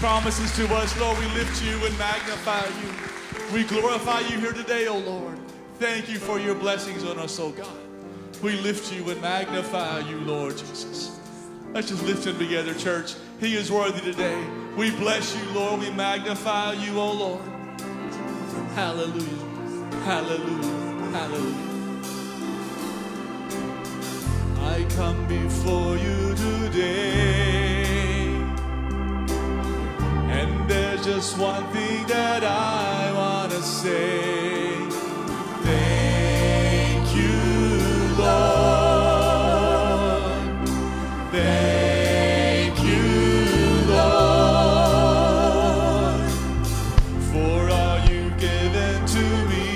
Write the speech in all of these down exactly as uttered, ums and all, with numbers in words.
Promises to us, Lord, we lift you and magnify you. We glorify you here today, O Lord. Thank you for your blessings on us, O God. We lift you and magnify you, Lord Jesus. Let's just lift him together, church. He is worthy today. We bless you, Lord. We magnify you, O Lord. Hallelujah. Hallelujah. Hallelujah. I come before you today. And there's just one thing that I want to say. Thank you, Lord. Thank you, Lord, for all you've given to me,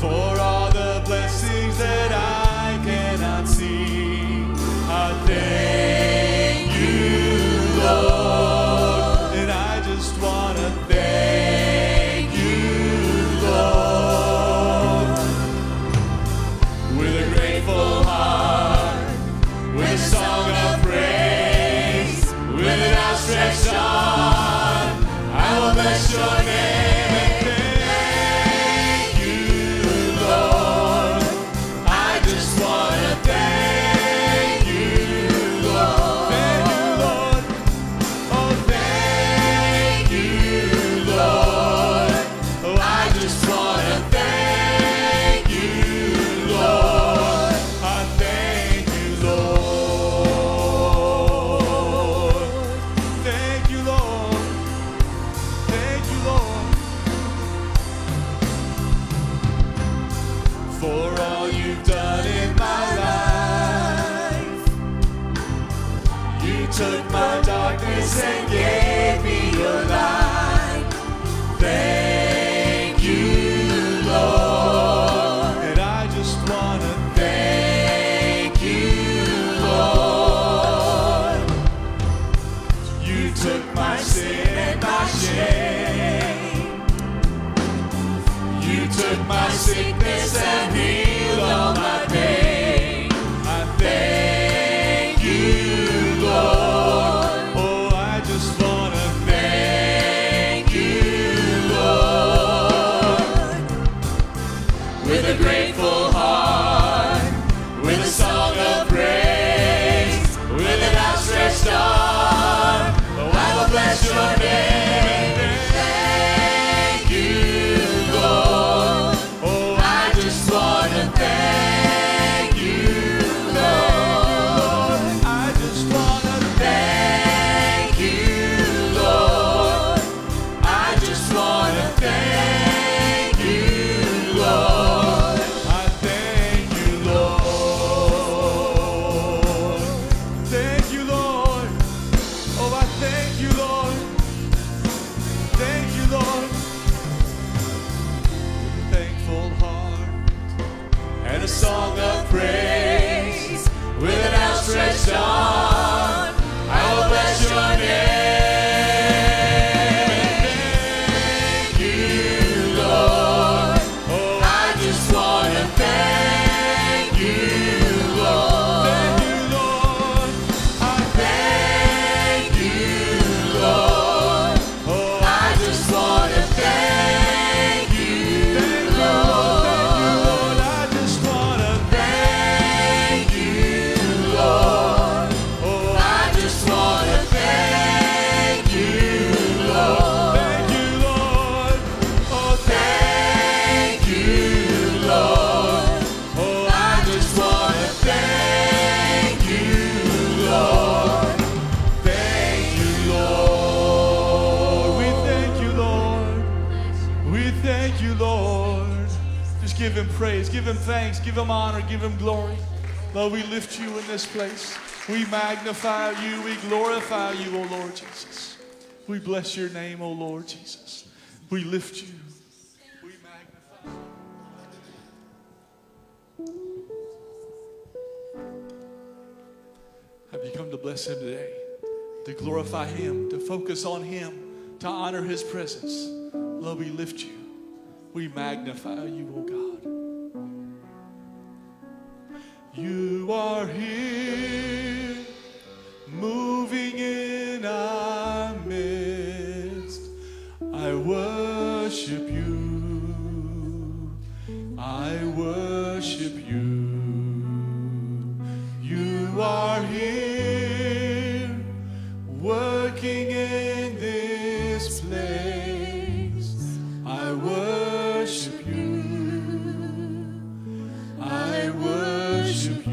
for all the blessings that I cannot see. I thank Lord, and I just wanna thank stretched on, I will bless your name. Sickness and heal all my pain. I thank you, Lord. Oh, I just want to thank you, Lord. With a grateful heart, with a song of praise, with an outstretched arm, oh, I will bless your name. Praise, give him thanks, give him honor, give him glory. Lord, we lift you in this place. We magnify you, we glorify you, O Lord Jesus. We bless your name, O Lord Jesus. We lift you. We magnify you. Have you come to bless him today? To glorify him, to focus on him, to honor his presence. Lord, we lift you. We magnify you, O God. You are here, moving in our midst. I worship you. I worship you. You are here, working in this place. I worship you. I worship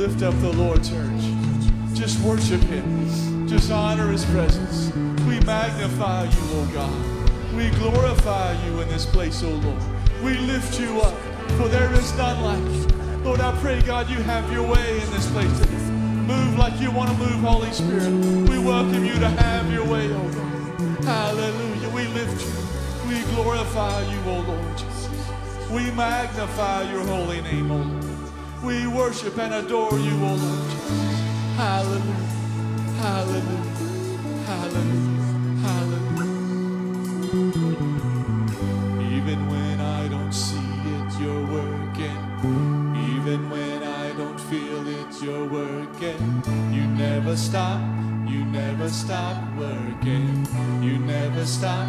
lift up the Lord, church. Just worship him. Just honor his presence. We magnify you, oh God. We glorify you in this place, oh Lord. We lift you up, for there is none like you. Lord, I pray, God, you have your way in this place today. Move like you want to move, Holy Spirit. We welcome you to have your way, oh God. Hallelujah. We lift you. We glorify you, oh Lord Jesus. We magnify your holy name, oh Lord. We worship and adore you, oh Lord Jesus. Hallelujah. Hallelujah. Hallelujah. Hallelujah. Even when I don't see it, you're working. Even when I don't feel it, you're working. You never stop, you never stop working. You never stop,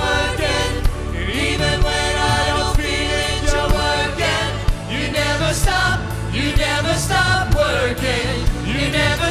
working. And even when I don't feel it, you're working. You never stop, you never stop working. You never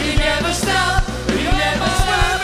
You never stop, you never stop working.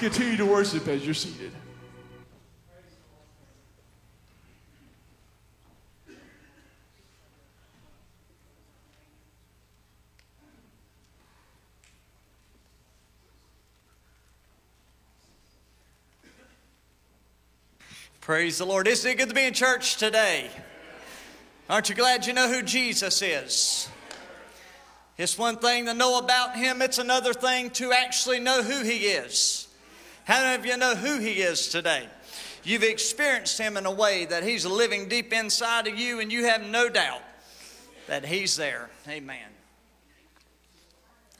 Continue to worship as you're seated. Praise the Lord. Isn't it good to be in church today? Aren't you glad you know who Jesus is? It's one thing to know about Him. It's another thing to actually know who He is. How many of you know who He is today? You've experienced Him in a way that He's living deep inside of you, and you have no doubt that He's there. Amen.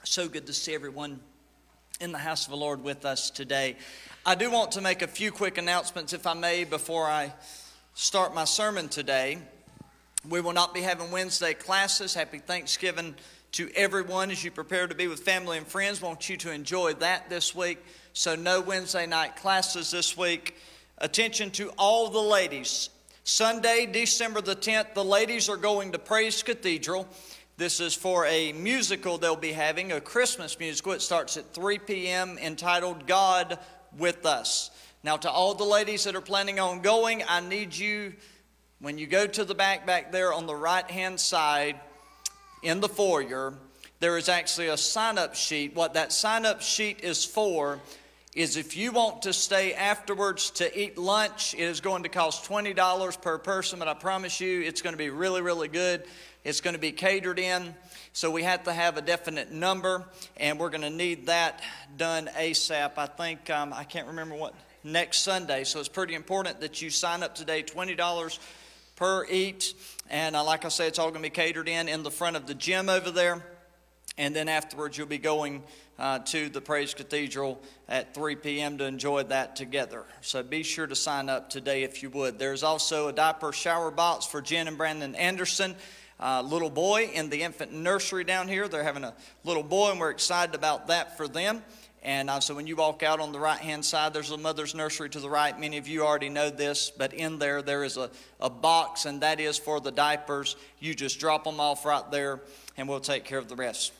So good to see everyone in the house of the Lord with us today. I do want to make a few quick announcements, if I may, before I start my sermon today. We will not be having Wednesday classes. Happy Thanksgiving to everyone as you prepare to be with family and friends. Want you to enjoy that this week. So no Wednesday night classes this week. Attention to all the ladies. Sunday, December the tenth, the ladies are going to Praise Cathedral. This is for a musical they'll be having, a Christmas musical. It starts at three p m entitled God With Us. Now, to all the ladies that are planning on going, I need you, when you go to the back, back there on the right-hand side in the foyer, there is actually a sign-up sheet. What that sign-up sheet is for is if you want to stay afterwards to eat lunch, it is going to cost twenty dollars per person, but I promise you it's going to be really, really good. It's going to be catered in, so we have to have a definite number, and we're going to need that done ASAP. I think, um, I can't remember what, next Sunday, so it's pretty important that you sign up today, twenty dollars per eat, and uh, like I say, it's all going to be catered in in the front of the gym over there, and then afterwards you'll be going uh, to the Praise Cathedral at three p m to enjoy that together. So be sure to sign up today if you would. There's also a diaper shower box for Jen and Brandon Anderson. Uh, little boy in the infant nursery down here. They're having a little boy, and we're excited about that for them. And uh, so when you walk out on the right-hand side, there's a mother's nursery to the right. Many of you already know this, but in there, there is a, a box, and that is for the diapers. You just drop them off right there, and we'll take care of the rest.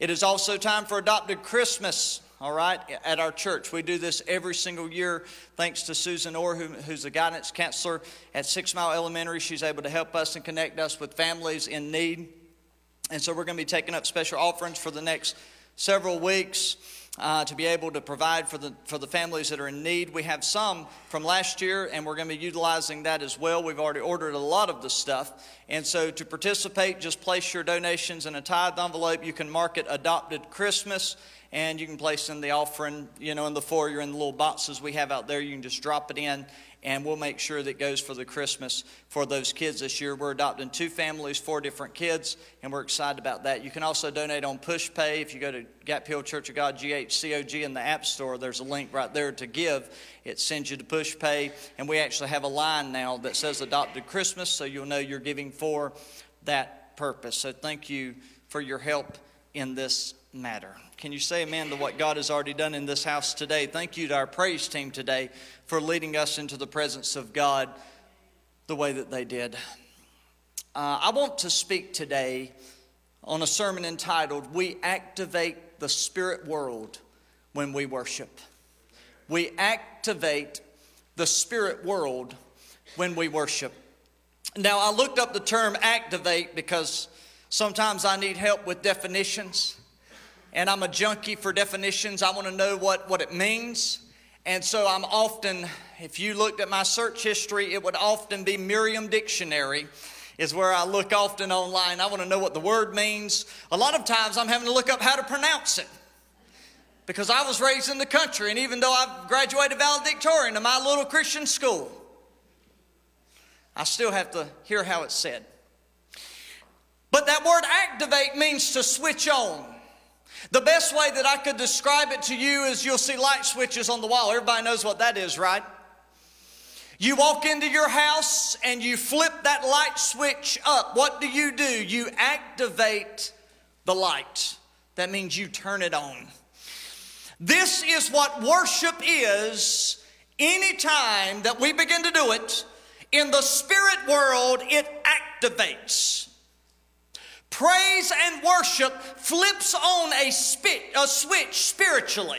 It is also time for Adopted Christmas, all right, at our church. We do this every single year, thanks to Susan Orr, who, who's the guidance counselor at Six Mile Elementary. She's able to help us and connect us with families in need. And so we're going to be taking up special offerings for the next several weeks uh, to be able to provide for the, for the families that are in need. We have some from last year, and we're going to be utilizing that as well. We've already ordered a lot of the stuff. And so to participate, just place your donations in a tithe envelope. You can mark it Adopted Christmas, and you can place in the offering, you know, in the foyer, in the little boxes we have out there. You can just drop it in, and we'll make sure that it goes for the Christmas for those kids this year. We're adopting two families, four different kids, and we're excited about that. You can also donate on Push Pay. If you go to Gap Hill Church of God, G H C O G, in the App Store, there's a link right there to give. It sends you to Push Pay, and we actually have a line now that says Adopted Christmas, so you'll know you're giving for that purpose. So thank you for your help in this matter. Can you say amen to what God has already done in this house today? Thank you to our praise team today for leading us into the presence of God the way that they did. Uh, I want to speak today on a sermon entitled, We Activate the Spirit World When We Worship. We activate the spirit world when we worship. Now, I looked up the term activate because sometimes I need help with definitions. And I'm a junkie for definitions. I want to know what, what it means. And so I'm often, if you looked at my search history, it would often be Merriam-Webster Dictionary is where I look often online. I want to know what the word means. A lot of times I'm having to look up how to pronounce it because I was raised in the country. And even though I graduated valedictorian in my little Christian school, I still have to hear how it's said. But that word activate means to switch on. The best way that I could describe it to you is you'll see light switches on the wall. Everybody knows what that is, right? You walk into your house and you flip that light switch up. What do you do? You activate the light. That means you turn it on. This is what worship is. Anytime that we begin to do it, in the spirit world, it activates. Praise and worship flips on a, spit, a switch spiritually.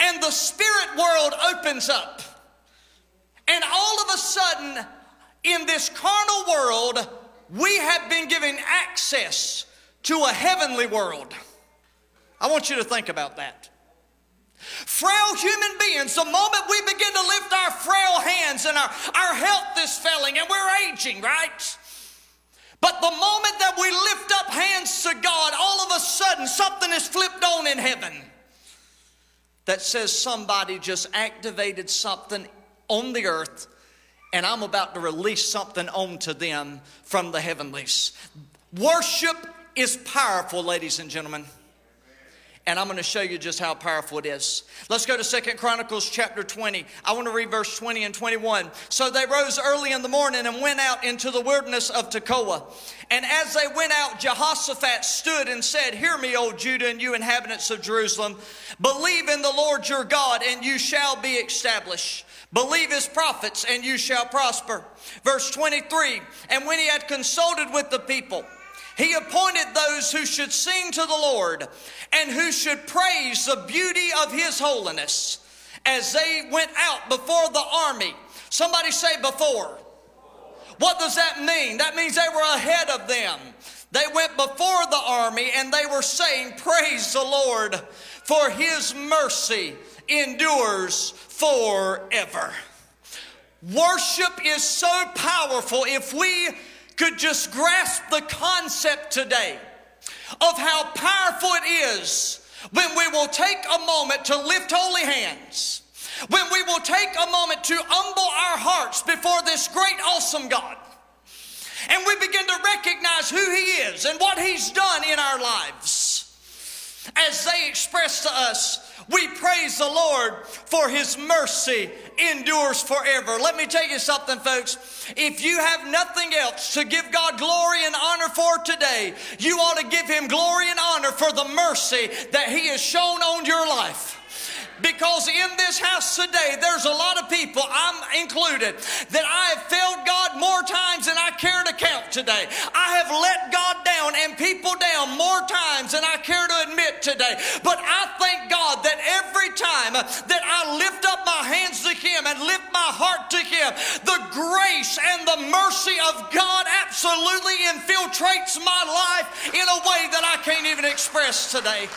And the spirit world opens up. And all of a sudden, in this carnal world, we have been given access to a heavenly world. I want you to think about that. Frail human beings, the moment we begin to lift our frail hands and our, our health is failing and we're aging, right? But the moment that we lift up hands to God, all of a sudden something is flipped on in heaven that says somebody just activated something on the earth, and I'm about to release something onto them from the heavenlies. Worship is powerful, ladies and gentlemen. And I'm going to show you just how powerful it is. Let's go to Second Chronicles chapter twenty. I want to read verse twenty and twenty-one. So they rose early in the morning and went out into the wilderness of Tekoa. And as they went out, Jehoshaphat stood and said, "Hear me, O Judah, and you inhabitants of Jerusalem. Believe in the Lord your God, and you shall be established. Believe his prophets, and you shall prosper." Verse twenty-three, and when he had consulted with the people, he appointed those who should sing to the Lord and who should praise the beauty of his holiness as they went out before the army. Somebody say before. What does that mean? That means they were ahead of them. They went before the army and they were saying, "Praise the Lord, for his mercy endures forever." Worship is so powerful. If we could just grasp the concept today of how powerful it is when we will take a moment to lift holy hands, when we will take a moment to humble our hearts before this great, awesome God, and we begin to recognize who he is and what he's done in our lives. As they express to us, "We praise the Lord, for his mercy endures forever." Let me tell you something, folks. If you have nothing else to give God glory and honor for today, you ought to give him glory and honor for the mercy that he has shown on your life. Because in this house today, there's a lot of people, I'm included, that I have failed God more times than I care to count today. I have let God down and people down more times than I care to admit today. But I thank God that every time that I lift up my hands to him and lift my heart to him, the grace and the mercy of God absolutely infiltrates my life in a way that I can't even express today.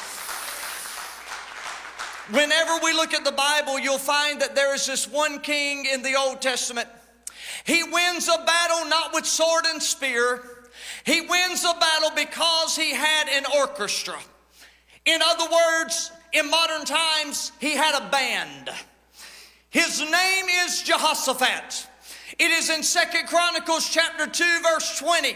Whenever we look at the Bible, you'll find that there is this one king in the Old Testament. He wins a battle not with sword and spear. He wins a battle because he had an orchestra. In other words, in modern times, he had a band. His name is Jehoshaphat. It is in Second Chronicles chapter two, verse twenty.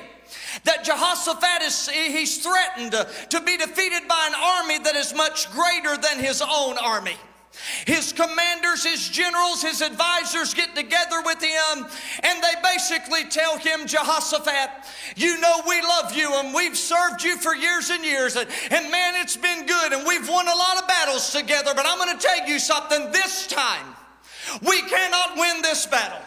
That Jehoshaphat is he's threatened to be defeated by an army that is much greater than his own army. His commanders, his generals, his advisors get together with him, and they basically tell him, "Jehoshaphat, you know we love you, and we've served you for years and years, and, and man, it's been good, and we've won a lot of battles together, but I'm going to tell you something. This time, we cannot win this battle.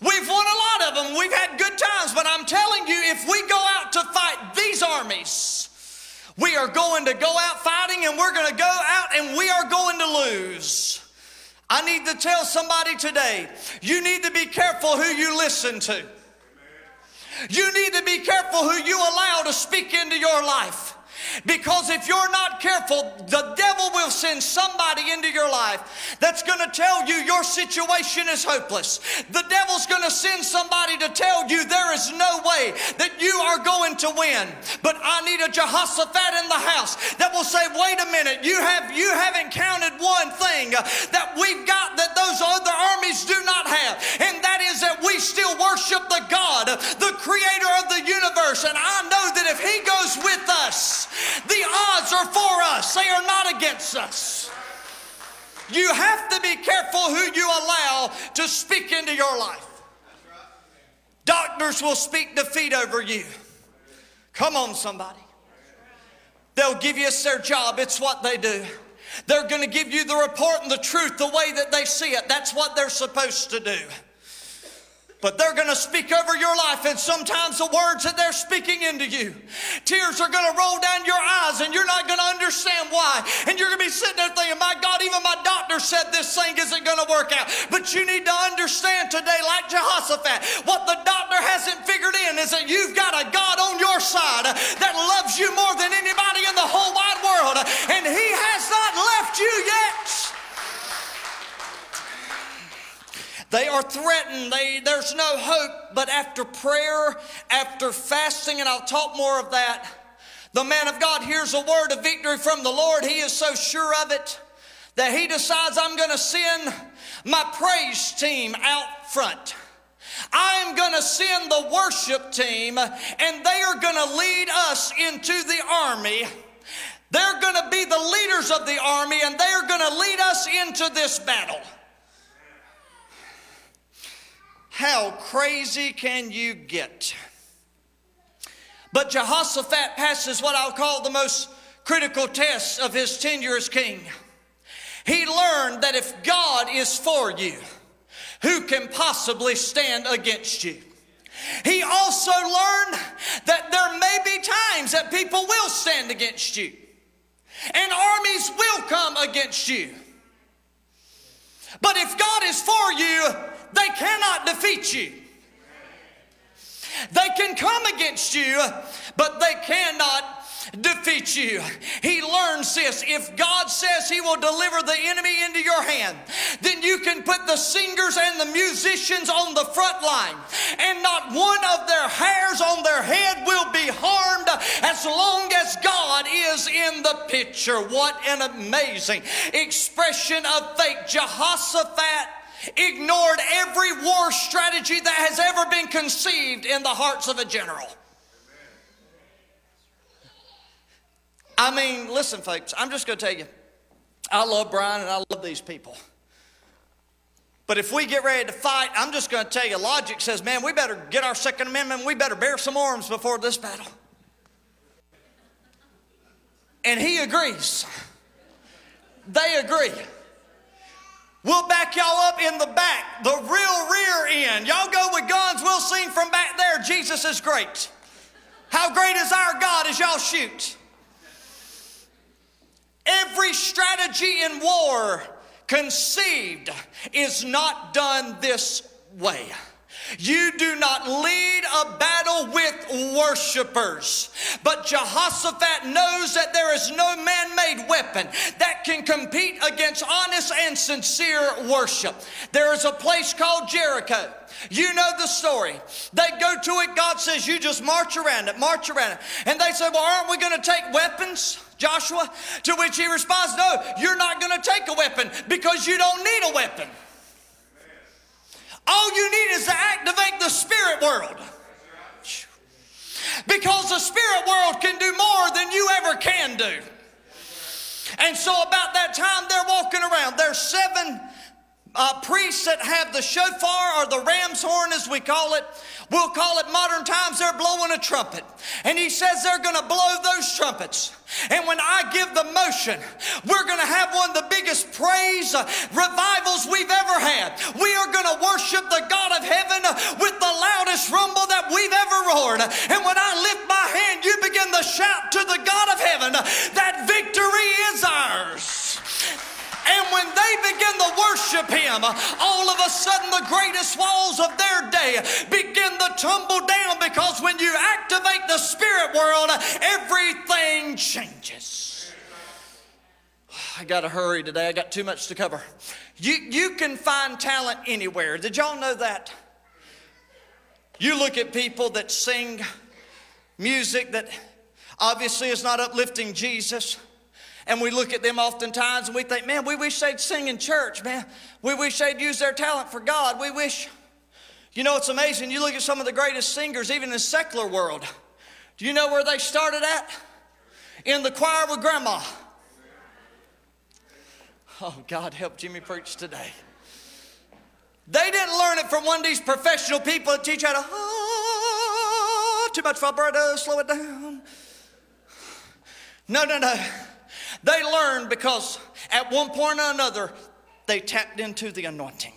We've won a lot of them. We've had good times. But I'm telling you, if we go out to fight these armies, we are going to go out fighting, and we're going to go out and we are going to lose." I need to tell somebody today, you need to be careful who you listen to. You need to be careful who you allow to speak into your life. Because if you're not careful, the devil will send somebody into your life that's going to tell you your situation is hopeless. The devil's going to send somebody to tell you there is no way that you are going to win. But I need a Jehoshaphat in the house that will say, "Wait a minute, you, have, you haven't counted one thing that we've got that those other armies do not have, and that is that we still worship the God, the creator of the universe, and I know that if he goes with us, the odds are for us. They are not against us." You have to be careful who you allow to speak into your life. Doctors will speak defeat over you. Come on, somebody. They'll give you, it's their job. It's what they do. They're going to give you the report and the truth the way that they see it. That's what they're supposed to do. But they're going to speak over your life, and sometimes the words that they're speaking into you, tears are going to roll down your eyes, and you're not going to understand why. And you're going to be sitting there thinking, "My God, even my doctor said this thing isn't going to work out." But you need to understand today, like Jehoshaphat, what the doctor hasn't figured in is that you've got a God on your side that loves you more than anybody in the whole wide world, and he has not left you yet. They are threatened. They, there's no hope. But after prayer, after fasting, and I'll talk more of that, the man of God hears a word of victory from the Lord. He is so sure of it that he decides, I'm going to send my praise team out front. I'm going to send the worship team, and they are going to lead us into the army. They're going to be the leaders of the army, and they are going to lead us into this battle. How crazy can you get? But Jehoshaphat passes what I'll call the most critical test of his tenure as king. He learned that if God is for you, who can possibly stand against you? He also learned that there may be times that people will stand against you, and armies will come against you. But if God is for you, they cannot defeat you. They can come against you, but they cannot defeat you. He learns this. If God says he will deliver the enemy into your hand, then you can put the singers and the musicians on the front line, and not one of their hairs on their head will be harmed as long as God is in the picture. What an amazing expression of faith. Jehoshaphat ignored every war strategy that has ever been conceived in the hearts of a general. I mean, listen, folks, I'm just going to tell you, I love Brian and I love these people. But if we get ready to fight, I'm just going to tell you, logic says, man, we better get our Second Amendment. We better bear some arms before this battle. And he agrees. They agree. We'll back y'all up in the back, the real rear end. Y'all go with guns. We'll sing from back there. Jesus is great. How great is our God as y'all shoot. Every strategy in war conceived is not done this way. You do not lead a battle with worshipers. But Jehoshaphat knows that there is no man-made weapon that can compete against honest and sincere worship. There is a place called Jericho. You know the story. They go to it. God says, you just march around it, march around it. And they say, well, aren't we going to take weapons, Joshua? To which he responds, no, you're not going to take a weapon because you don't need a weapon. All you need is to activate the spirit world. Because the spirit world can do more than you ever can do. And so about that time, they're walking around. There's seven uh, priests that have the shofar, or the ram's horn as we call it. We'll call it modern times. They're blowing a trumpet. And he says they're going to blow those trumpets. And when I give the motion, we're going to have one of the biggest praise revivals we've ever had. We are going to worship the God of heaven with the loudest rumble that we've ever roared. And when I lift my hand, you begin to shout to the God of heaven that victory is ours. And when they begin to worship him, all of a sudden the greatest walls of their day begin to tumble down, because when you activate the spirit world, everything changes. I got to hurry today. I got too much to cover. You, you can find talent anywhere. Did y'all know that? You look at people that sing music that obviously is not uplifting Jesus. And we look at them oftentimes and we think, man, we wish they'd sing in church, man. We wish they'd use their talent for God. We wish. You know, it's amazing. You look at some of the greatest singers, even in the secular world. Do you know where they started at? In the choir with grandma. Oh, God, help Jimmy preach today. They didn't learn it from one of these professional people that teach how to, oh, too much vibrato, slow it down. No, no, no. They learned because at one point or another, they tapped into the anointing.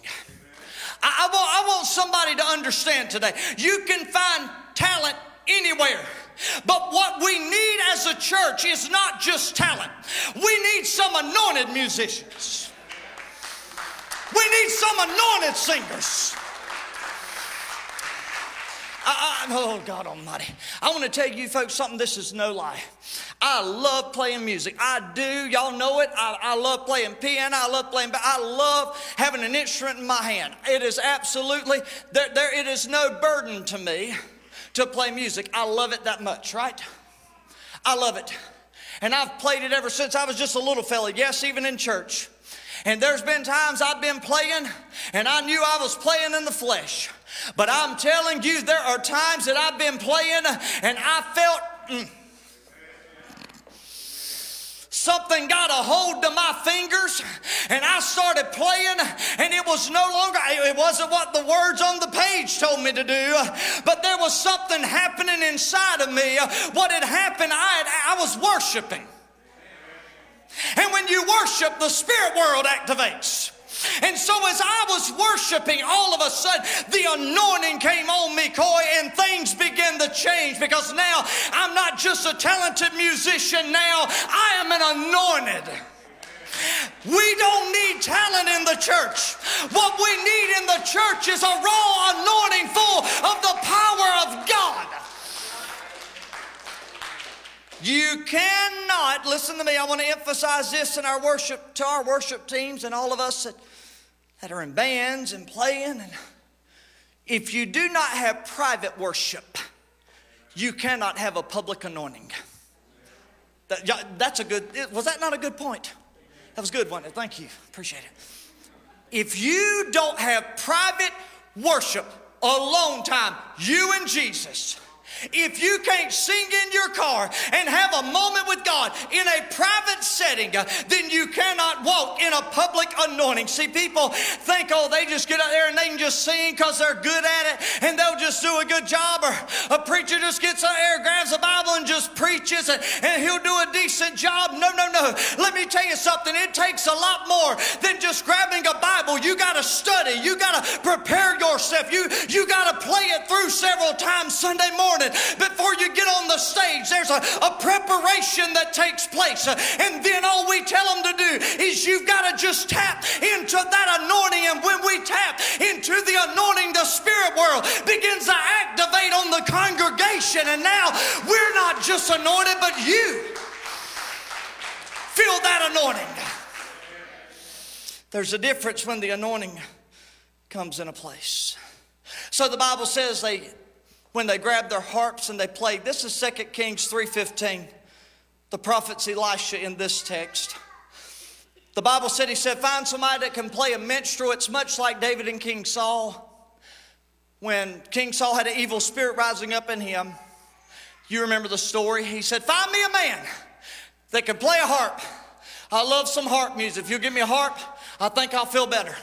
I, I, want, I want somebody to understand today. You can find talent anywhere. But what we need as a church is not just talent. We need some anointed musicians. We need some anointed singers. I, I, oh, God almighty. I want to tell you folks something. This is no lie. I love playing music. I do. Y'all know it. I, I love playing piano. I love playing, but I love having an instrument in my hand. It is absolutely, there, there, it is no burden to me to play music. I love it that much, right? I love it. And I've played it ever since I was just a little fella. Yes, even in church. And there's been times I've been playing and I knew I was playing in the flesh. But I'm telling you, there are times that I've been playing and I felt mm, something got a hold to my fingers, and I started playing, and it was no longer, it wasn't what the words on the page told me to do, but there was something happening inside of me. What had happened, I, had, I was worshiping. And when you worship, the spirit world activates. And so as I was worshiping, all of a sudden, the anointing came on me, Coy, and things began to change, because now I'm not just a talented musician now, I am an anointed. We don't need talent in the church. What we need in the church is a raw anointing full of the power of God. You cannot, listen to me, I want to emphasize this in our worship, to our worship teams and all of us that, that are in bands and playing. And if you do not have private worship, you cannot have a public anointing. That, that's a good, was that not a good point? That was good, wasn't it? Thank you, appreciate it. If you don't have private worship, alone time, you and Jesus, if you can't sing in your car and have a moment with God in a private setting, then you cannot walk in a public anointing. See, people think, oh, they just get out there and they can just sing because they're good at it and they'll just do a good job. Or a preacher just gets out there, grabs the Bible and just preaches and, and he'll do a decent job. No, no, no. Let me tell you something. It takes a lot more than just grabbing a Bible. You got to study. You got to prepare yourself. You, you got to play it through several times Sunday morning. Before you get on the stage, there's a, a preparation that takes place. And then all we tell them to do is you've got to just tap into that anointing. And when we tap into the anointing, the spirit world begins to activate on the congregation. And now we're not just anointed, but you feel that anointing. There's a difference when the anointing comes in a place. So the Bible says they... when they grabbed their harps and they played. This is Second Kings three fifteen. The prophet's Elisha in this text. The Bible said, he said, find somebody that can play a minstrel. It's much like David and King Saul. When King Saul had an evil spirit rising up in him. You remember the story. He said, find me a man that can play a harp. I love some harp music. If you'll give me a harp, I think I'll feel better.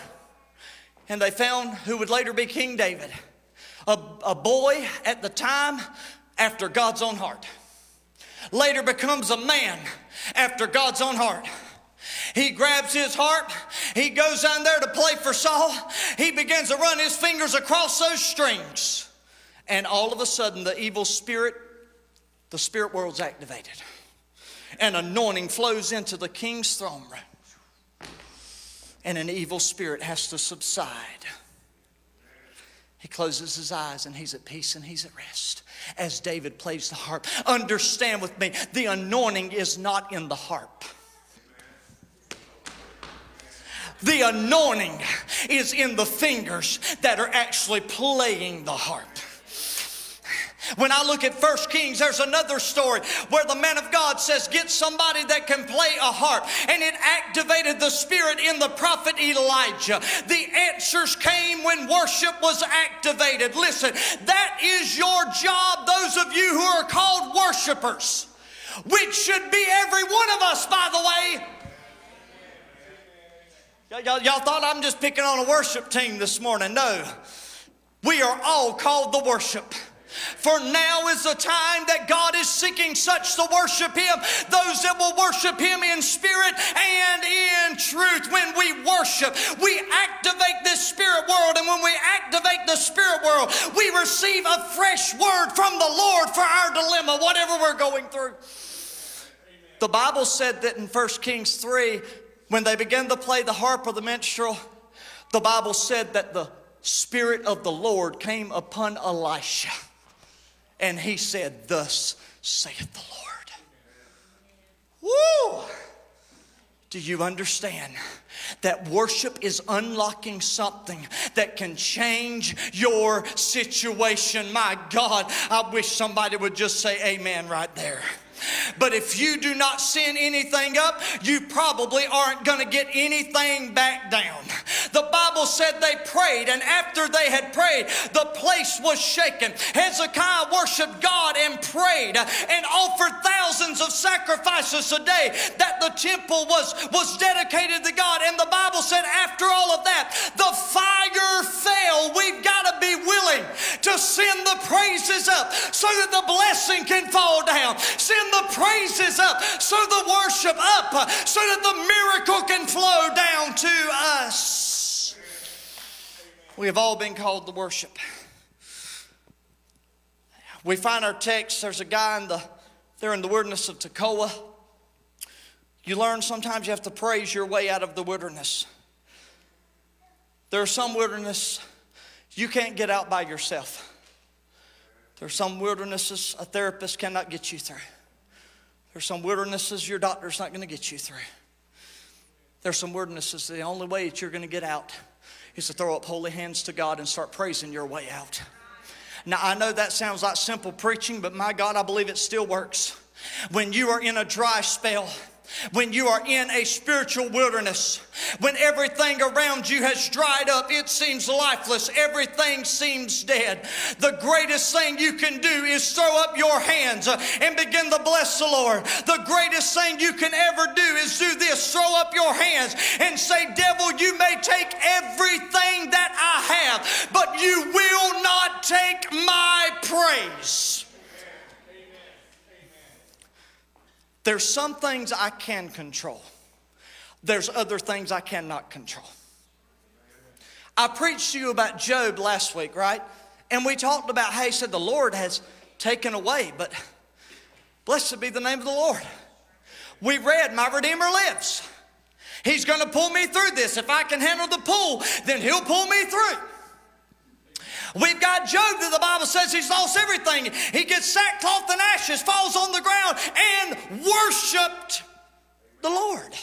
And they found who would later be King David. A, a boy at the time after God's own heart. Later becomes a man after God's own heart. He grabs his harp. He goes down there to play for Saul. He begins to run his fingers across those strings. And all of a sudden the evil spirit, the spirit world's activated. An anointing flows into the king's throne room. And an evil spirit has to subside. He closes his eyes and he's at peace and he's at rest as David plays the harp. Understand with me, the anointing is not in the harp. The anointing is in the fingers that are actually playing the harp. When I look at First Kings, there's another story where the man of God says, get somebody that can play a harp. And it activated the spirit in the prophet Elijah. The answers came when worship was activated. Listen, that is your job, those of you who are called worshipers, which should be every one of us, by the way. Y'all, y'all thought I'm just picking on a worship team this morning. No, we are all called to worship. For now is the time that God is seeking such to worship Him, those that will worship Him in spirit and in truth. When we worship, we activate this spirit world, and when we activate the spirit world, we receive a fresh word from the Lord for our dilemma, whatever we're going through. Amen. The Bible said that in First Kings three, when they began to play the harp or the minstrel, the Bible said that the Spirit of the Lord came upon Elisha. And he said, thus saith the Lord. Woo! Do you understand that worship is unlocking something that can change your situation? My God, I wish somebody would just say amen right there. But if you do not send anything up, you probably aren't going to get anything back down. The Bible said they prayed, and after they had prayed, the place was shaken. Hezekiah worshiped God and prayed and offered thousands of sacrifices a day that the temple was, was dedicated to God. And the Bible said after all of that, the fire fell. We've got to be willing to send the praises up so that the blessing can fall down. Send the praises up, so the worship up, so that the miracle can flow down to us. We have all been called to worship. We find our text. There's a guy in the, they're in the wilderness of Tekoa. You learn sometimes you have to praise your way out of the wilderness. There are some wilderness you can't get out by yourself. There are some wildernesses a therapist cannot get you through. There's some wildernesses your doctor's not going to get you through. There's some wildernesses the only way that you're going to get out is to throw up holy hands to God and start praising your way out. Now, I know that sounds like simple preaching, but my God, I believe it still works. When you are in a dry spell, when you are in a spiritual wilderness, when everything around you has dried up, it seems lifeless, everything seems dead, the greatest thing you can do is throw up your hands and begin to bless the Lord. The greatest thing you can ever do is do this, throw up your hands and say, devil, you may take everything that I have, but you will not take my praise. There's some things I can control. There's other things I cannot control. I preached to you about Job last week, right? And we talked about how he said the Lord has taken away, but blessed be the name of the Lord. We read, my Redeemer lives. He's going to pull me through this. If I can handle the pull, then he'll pull me through. We've got Job that the Bible says he's lost everything. He gets sackcloth and ashes, falls on the ground, and worshiped the Lord.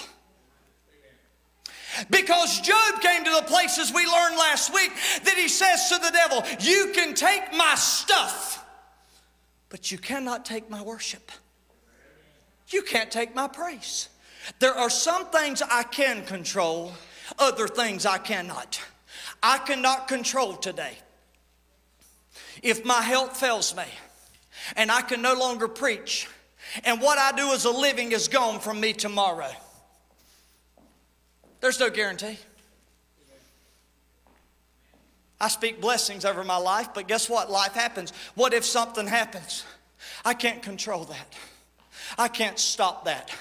Because Job came to the places we learned last week that he says to the devil, you can take my stuff, but you cannot take my worship. You can't take my praise. There are some things I can control, other things I cannot. I cannot control today. If my health fails me and I can no longer preach and what I do as a living is gone from me tomorrow, there's no guarantee. I speak blessings over my life, but guess what? Life happens. What if something happens? I can't control that. I can't stop that.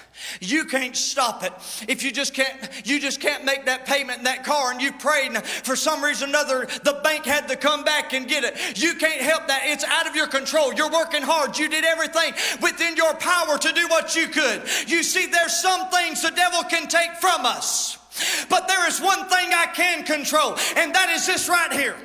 You can't stop it. If you just can't, you just can't make that payment in that car and you prayed and for some reason or another the bank had to come back and get it. You can't help that. It's out of your control. You're working hard. You did everything within your power to do what you could. You see, there's some things the devil can take from us. But there is one thing I can control, and that is this right here.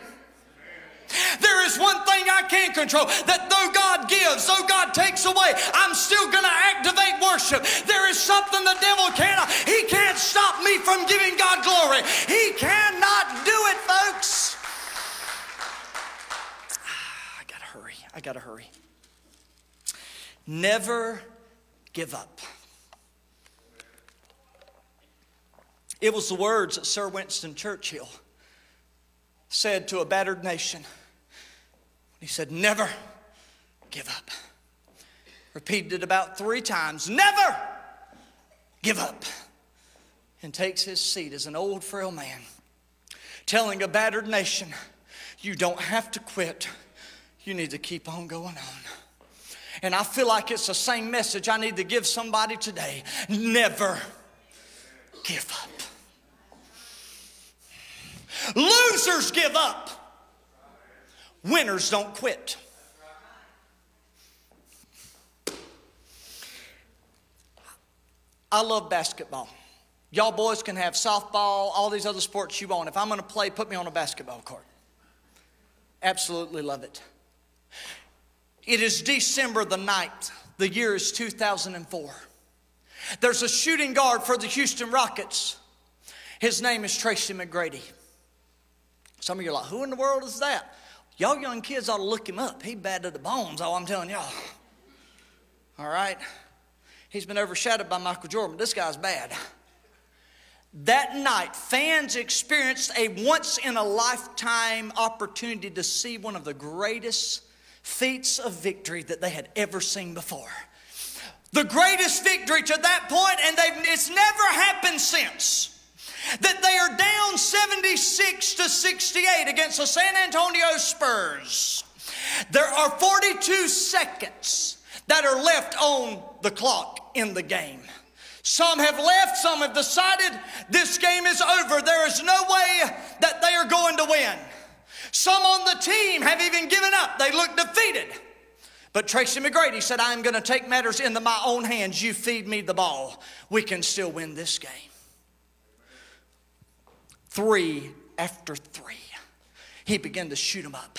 There is one thing I can control, that though God gives, though God takes away, I'm still going to activate worship. There is something the devil cannot, he can't stop me from giving God glory. He cannot do it, folks. I got to hurry. I got to hurry. Never give up. It was the words that Sir Winston Churchill said to a battered nation. He said, never give up. Repeated it about three times. Never give up. And takes his seat as an old frail man, telling a battered nation, you don't have to quit. You need to keep on going on. And I feel like it's the same message I need to give somebody today. Never give up. Losers give up. Winners don't quit. I love basketball. Y'all boys can have softball, all these other sports you want. If I'm going to play, put me on a basketball court. Absolutely love it. It is December the ninth. The year is two thousand four. There's a shooting guard for the Houston Rockets. His name is Tracy McGrady. Some of you are like, who in the world is that? Y'all young kids ought to look him up. He's bad to the bones, oh, I'm telling y'all. All right? He's been overshadowed by Michael Jordan. This guy's bad. That night, fans experienced a once-in-a-lifetime opportunity to see one of the greatest feats of victory that they had ever seen before. The greatest victory to that point, and they've, it's never happened since. That they are down seventy-six to sixty-eight against the San Antonio Spurs. There are forty-two seconds that are left on the clock in the game. Some have left, some have decided this game is over. There is no way that they are going to win. Some on the team have even given up. They look defeated. But Tracy McGrady said, I'm going to take matters into my own hands. You feed me the ball. We can still win this game. Three after three, he began to shoot them up.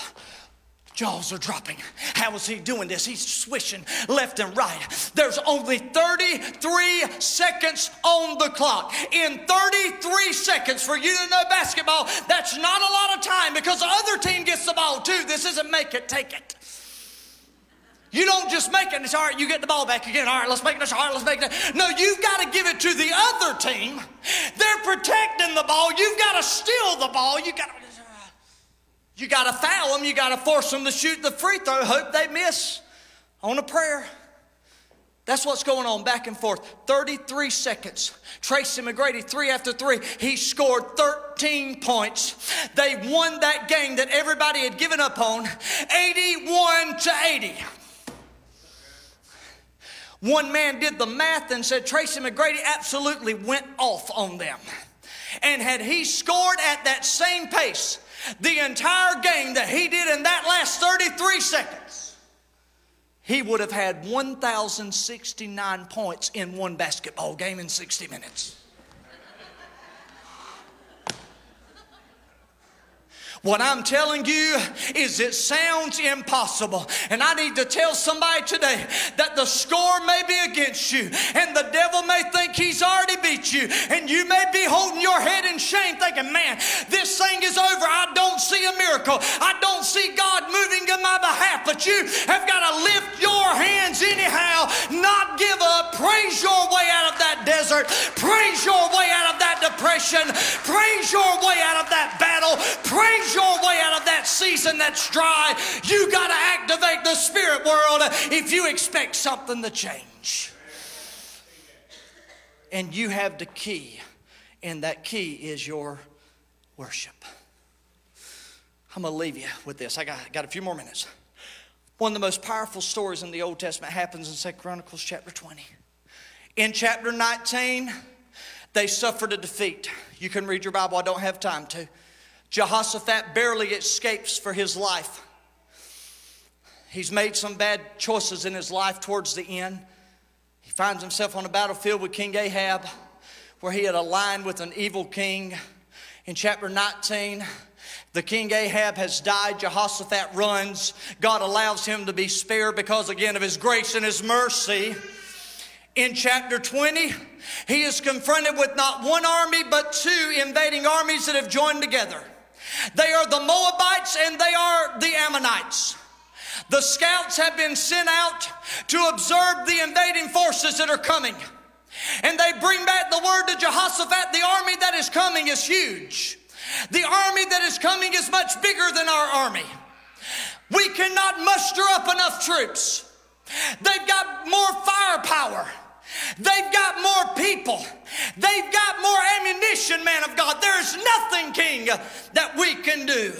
Jaws are dropping. How is he doing this? He's swishing left and right. There's only thirty-three seconds on the clock. In thirty-three seconds, for you to know basketball, that's not a lot of time because the other team gets the ball too. This isn't make it, take it. You don't just make it. It's all right, you get the ball back again. All right, let's make this. All right, let's make that. No, you've got to give it to the other team. They're protecting the ball. You've got to steal the ball. You got to, you got to foul them. You got to force them to shoot the free throw. Hope they miss on a prayer. That's what's going on back and forth. thirty-three seconds. Tracy McGrady, three after three, he scored thirteen points. They won that game that everybody had given up on, eighty-one to eighty. One man did the math and said Tracy McGrady absolutely went off on them. And had he scored at that same pace the entire game that he did in that last thirty-three seconds, he would have had one thousand sixty-nine points in one basketball game in sixty minutes. What I'm telling you is it sounds impossible. And I need to tell somebody today that the score may be against you and the devil may think he's already beat you. And you may be holding your head in shame thinking, man, this thing is over. I don't see a miracle. I don't see God moving on my behalf. But you have got to lift your hands anyhow, not give up. Praise your way out of that desert. Praise your way out of that depression. Praise your way out of that battle. Praise your way out of that season that's dry. You got to activate the spirit world if you expect something to change. And you have the key, and that key is your worship. I'm going to leave you with this. I got, got a few more minutes. One of the most powerful stories in the Old Testament happens in Second Chronicles chapter twenty. In chapter nineteen, they suffered a defeat. You can read your Bible. I don't have time to. Jehoshaphat barely escapes for his life. He's made some bad choices in his life towards the end. He finds himself on a battlefield with King Ahab, where he had aligned with an evil king. In chapter nineteen, the king Ahab has died. Jehoshaphat runs. God allows him to be spared because, again, of his grace and his mercy. In chapter twenty, he is confronted with not one army, but two invading armies that have joined together. They are the Moabites and they are the Ammonites. The scouts have been sent out to observe the invading forces that are coming. And they bring back the word to Jehoshaphat, the army that is coming is huge. The army that is coming is much bigger than our army. We cannot muster up enough troops. They've got more firepower. They've got more people. They've got more ammunition, man of God. There is nothing, King, that we can do.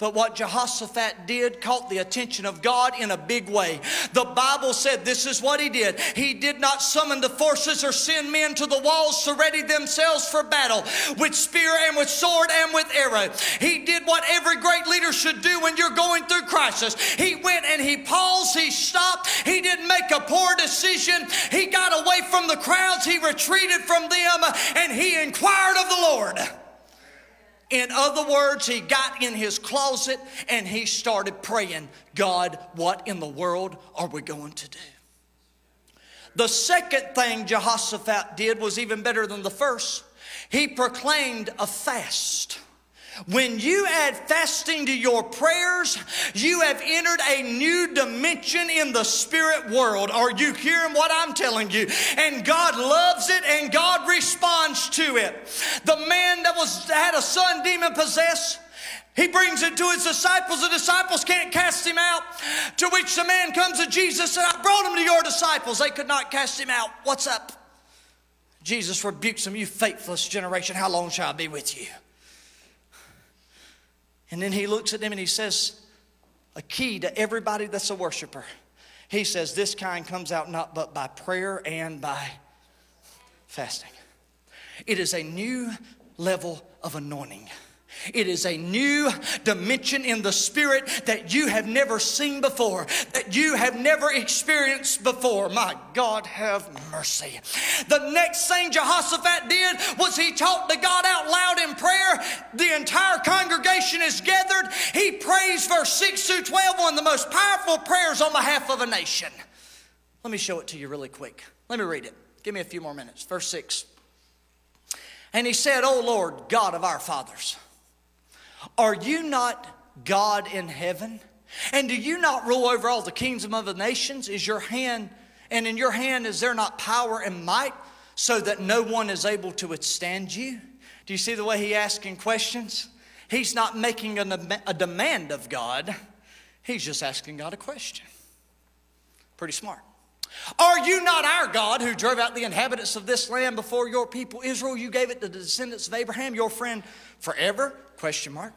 But what Jehoshaphat did caught the attention of God in a big way. The Bible said this is what he did. He did not summon the forces or send men to the walls to ready themselves for battle with spear and with sword and with arrow. He did what every great leader should do when you're going through crisis. He went and he paused, he stopped, he didn't make a poor decision. He got away from the crowds, he retreated from them, and he inquired of the Lord. In other words, he got in his closet and he started praying, God, what in the world are we going to do? The second thing Jehoshaphat did was even better than the first. He proclaimed a fast. When you add fasting to your prayers, you have entered a new dimension in the spirit world. Are you hearing what I'm telling you? And God loves it and God responds to it. The man that was had a son demon possessed, he brings it to his disciples. The disciples can't cast him out. To which the man comes to Jesus and said, I brought him to your disciples. They could not cast him out. What's up? Jesus rebukes him, you faithless generation. How long shall I be with you? And then he looks at them and he says, a key to everybody that's a worshiper. He says, this kind comes out not but by prayer and by fasting. It is a new level of anointing. It is a new dimension in the spirit that you have never seen before, that you have never experienced before. My God, have mercy. The next thing Jehoshaphat did was he talked to God out loud in prayer. The entire congregation is gathered. He prays verse six through twelve, one of the most powerful prayers on behalf of a nation. Let me show it to you really quick. Let me read it. Give me a few more minutes. Verse six. And he said, O Lord, God of our fathers, are you not God in heaven? And do you not rule over all the kingdoms of the nations? Is your hand, and in your hand is there not power and might, so that no one is able to withstand you? Do you see the way he's asking questions? He's not making a, a demand of God. He's just asking God a question. Pretty smart. Are you not our God who drove out the inhabitants of this land before your people Israel? You gave it to the descendants of Abraham, your friend, forever? Question mark.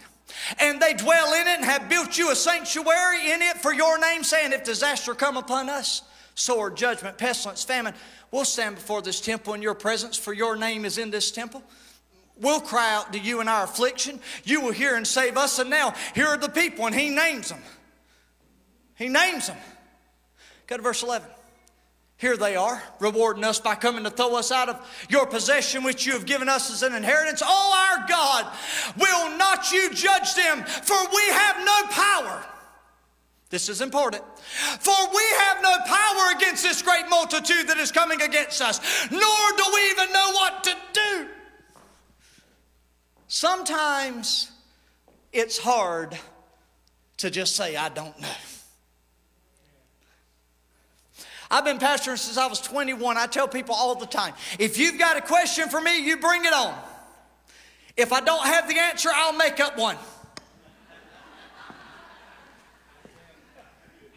And they dwell in it and have built you a sanctuary in it for your name, saying, if disaster come upon us, sword, judgment, pestilence, famine, we'll stand before this temple in your presence, for your name is in this temple. We'll cry out to you in our affliction. You will hear and save us. And now here are the people. And he names them. He names them. Go to verse eleven. Here they are, rewarding us by coming to throw us out of your possession, which you have given us as an inheritance. Oh, our God, will not you judge them, for we have no power. This is important. For we have no power against this great multitude that is coming against us, nor do we even know what to do. Sometimes it's hard to just say, I don't know. I've been pastoring since I was twenty-one. I tell people all the time, if you've got a question for me, you bring it on. If I don't have the answer, I'll make up one.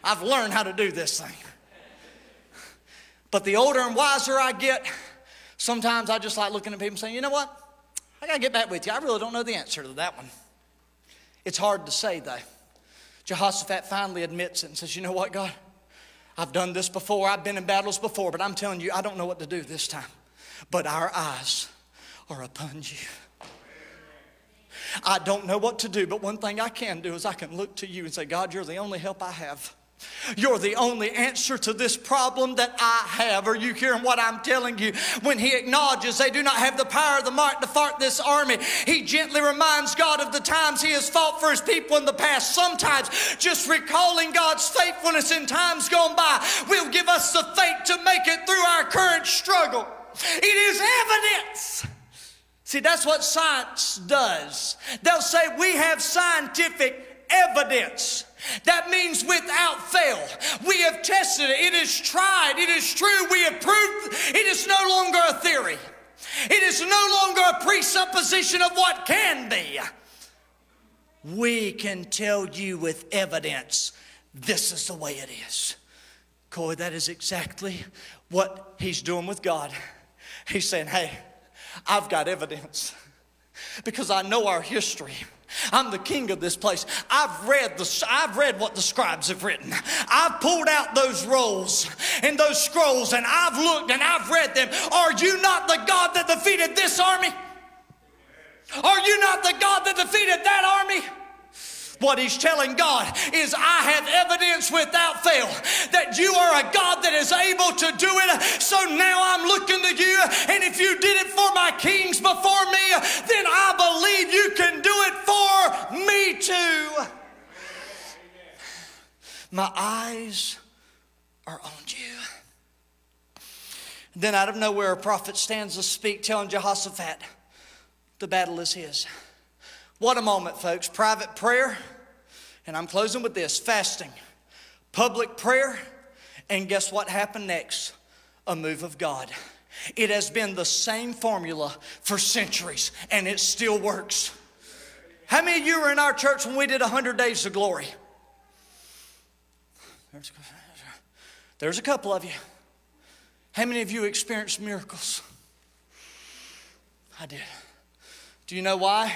I've learned how to do this thing. But the older and wiser I get, sometimes I just like looking at people and saying, you know what? I got to get back with you. I really don't know the answer to that one. It's hard to say, though. Jehoshaphat finally admits it and says, you know what, God? I've done this before. I've been in battles before, but I'm telling you, I don't know what to do this time. But our eyes are upon you. I don't know what to do, but one thing I can do is I can look to you and say, God, you're the only help I have. You're the only answer to this problem that I have. Are you hearing what I'm telling you? When he acknowledges they do not have the power of the might to fight this army, he gently reminds God of the times he has fought for his people in the past. Sometimes just recalling God's faithfulness in times gone by will give us the faith to make it through our current struggle. It is evidence. See, that's what science does. They'll say we have scientific evidence. That means without fail. We have tested it. It is tried. It is true. We have proved it is no longer a theory. It is no longer a presupposition of what can be. We can tell you with evidence, this is the way it is. Coy, that is exactly what he's doing with God. He's saying, hey, I've got evidence because I know our history. I'm the king of this place. I've read the, I've read what the scribes have written. I've pulled out those rolls and those scrolls, and I've looked and I've read them. Are you not the God that defeated this army? Are you not the God that defeated that army? What he's telling God is, I have evidence without fail that you are a God that is able to do it. So now I'm looking to you, and if you did it for my kings before me, then I believe you can do it for me too. My eyes are on you. Then out of nowhere, a prophet stands to speak, telling Jehoshaphat, the battle is his. What a moment, folks. Private prayer, and I'm closing with this, fasting, public prayer, and guess what happened next? A move of God. It has been the same formula for centuries, and it still works. How many of you were in our church when we did one hundred days of glory? There's a couple of you. How many of you experienced miracles? I did. Do you know why?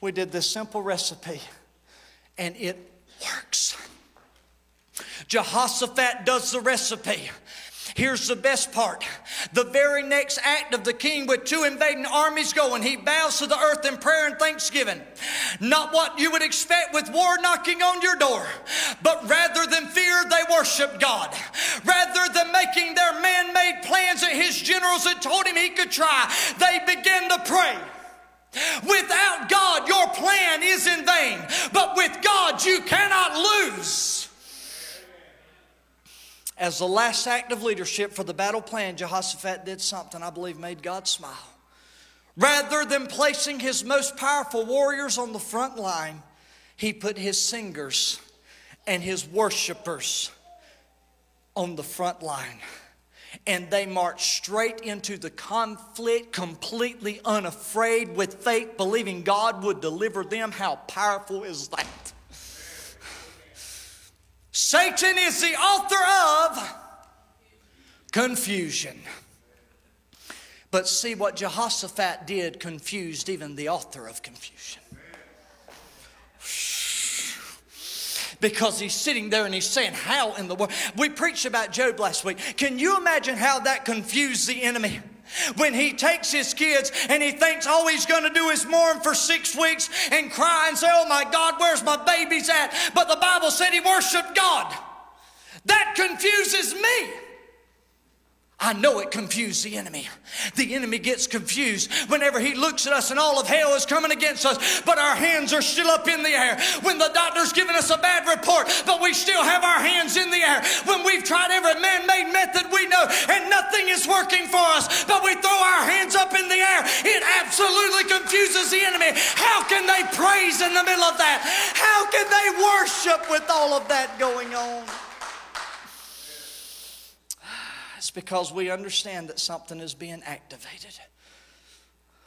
We did this simple recipe, and it works. Jehoshaphat does the recipe. Here's the best part. The very next act of the king with two invading armies going, he bows to the earth in prayer and thanksgiving. Not what you would expect with war knocking on your door, but rather than fear, they worship God. Rather than making their man-made plans that his generals had told him he could try, they begin to pray. Without God, your plan is in vain, but with God, you cannot lose. As the last act of leadership for the battle plan, Jehoshaphat did something I believe made God smile. Rather than placing his most powerful warriors on the front line, he put his singers and his worshipers on the front line. And they marched straight into the conflict, completely unafraid, with faith, believing God would deliver them. How powerful is that? Satan is the author of confusion. But see what Jehoshaphat did confused even the author of confusion. Because he's sitting there and he's saying, how in the world? We preached about Job last week. Can you imagine how that confused the enemy? When he takes his kids and he thinks all he's going to do is mourn for six weeks and cry and say, oh my God, where's my babies at? But the Bible said he worshiped God. That confuses me. I know it confused the enemy. The enemy gets confused whenever he looks at us and all of hell is coming against us, but our hands are still up in the air. When the doctor's giving us a bad report, but we still have our hands in the air. When we've tried every man-made method we know and nothing is working for us, but we throw our hands up in the air, it absolutely confuses the enemy. How can they praise in the middle of that? How can they worship with all of that going on? It's because we understand that something is being activated.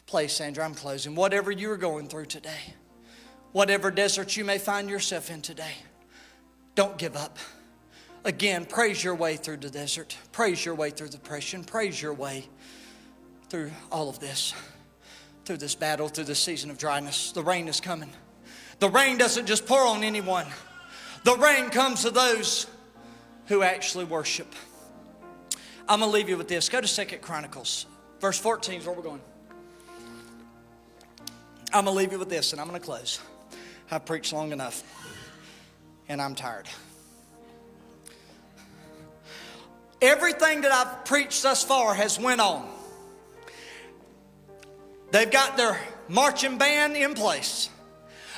Please, Sandra, I'm closing. Whatever you're going through today, whatever desert you may find yourself in today, don't give up. Again, praise your way through the desert. Praise your way through depression. Praise your way through all of this, through this battle, through this season of dryness. The rain is coming. The rain doesn't just pour on anyone. The rain comes to those who actually worship. I'm going to leave you with this. Go to Second Chronicles. Verse fourteen is where we're going. I'm going to leave you with this, and I'm going to close. I've preached long enough, and I'm tired. Everything that I've preached thus far has went on. They've got their marching band in place.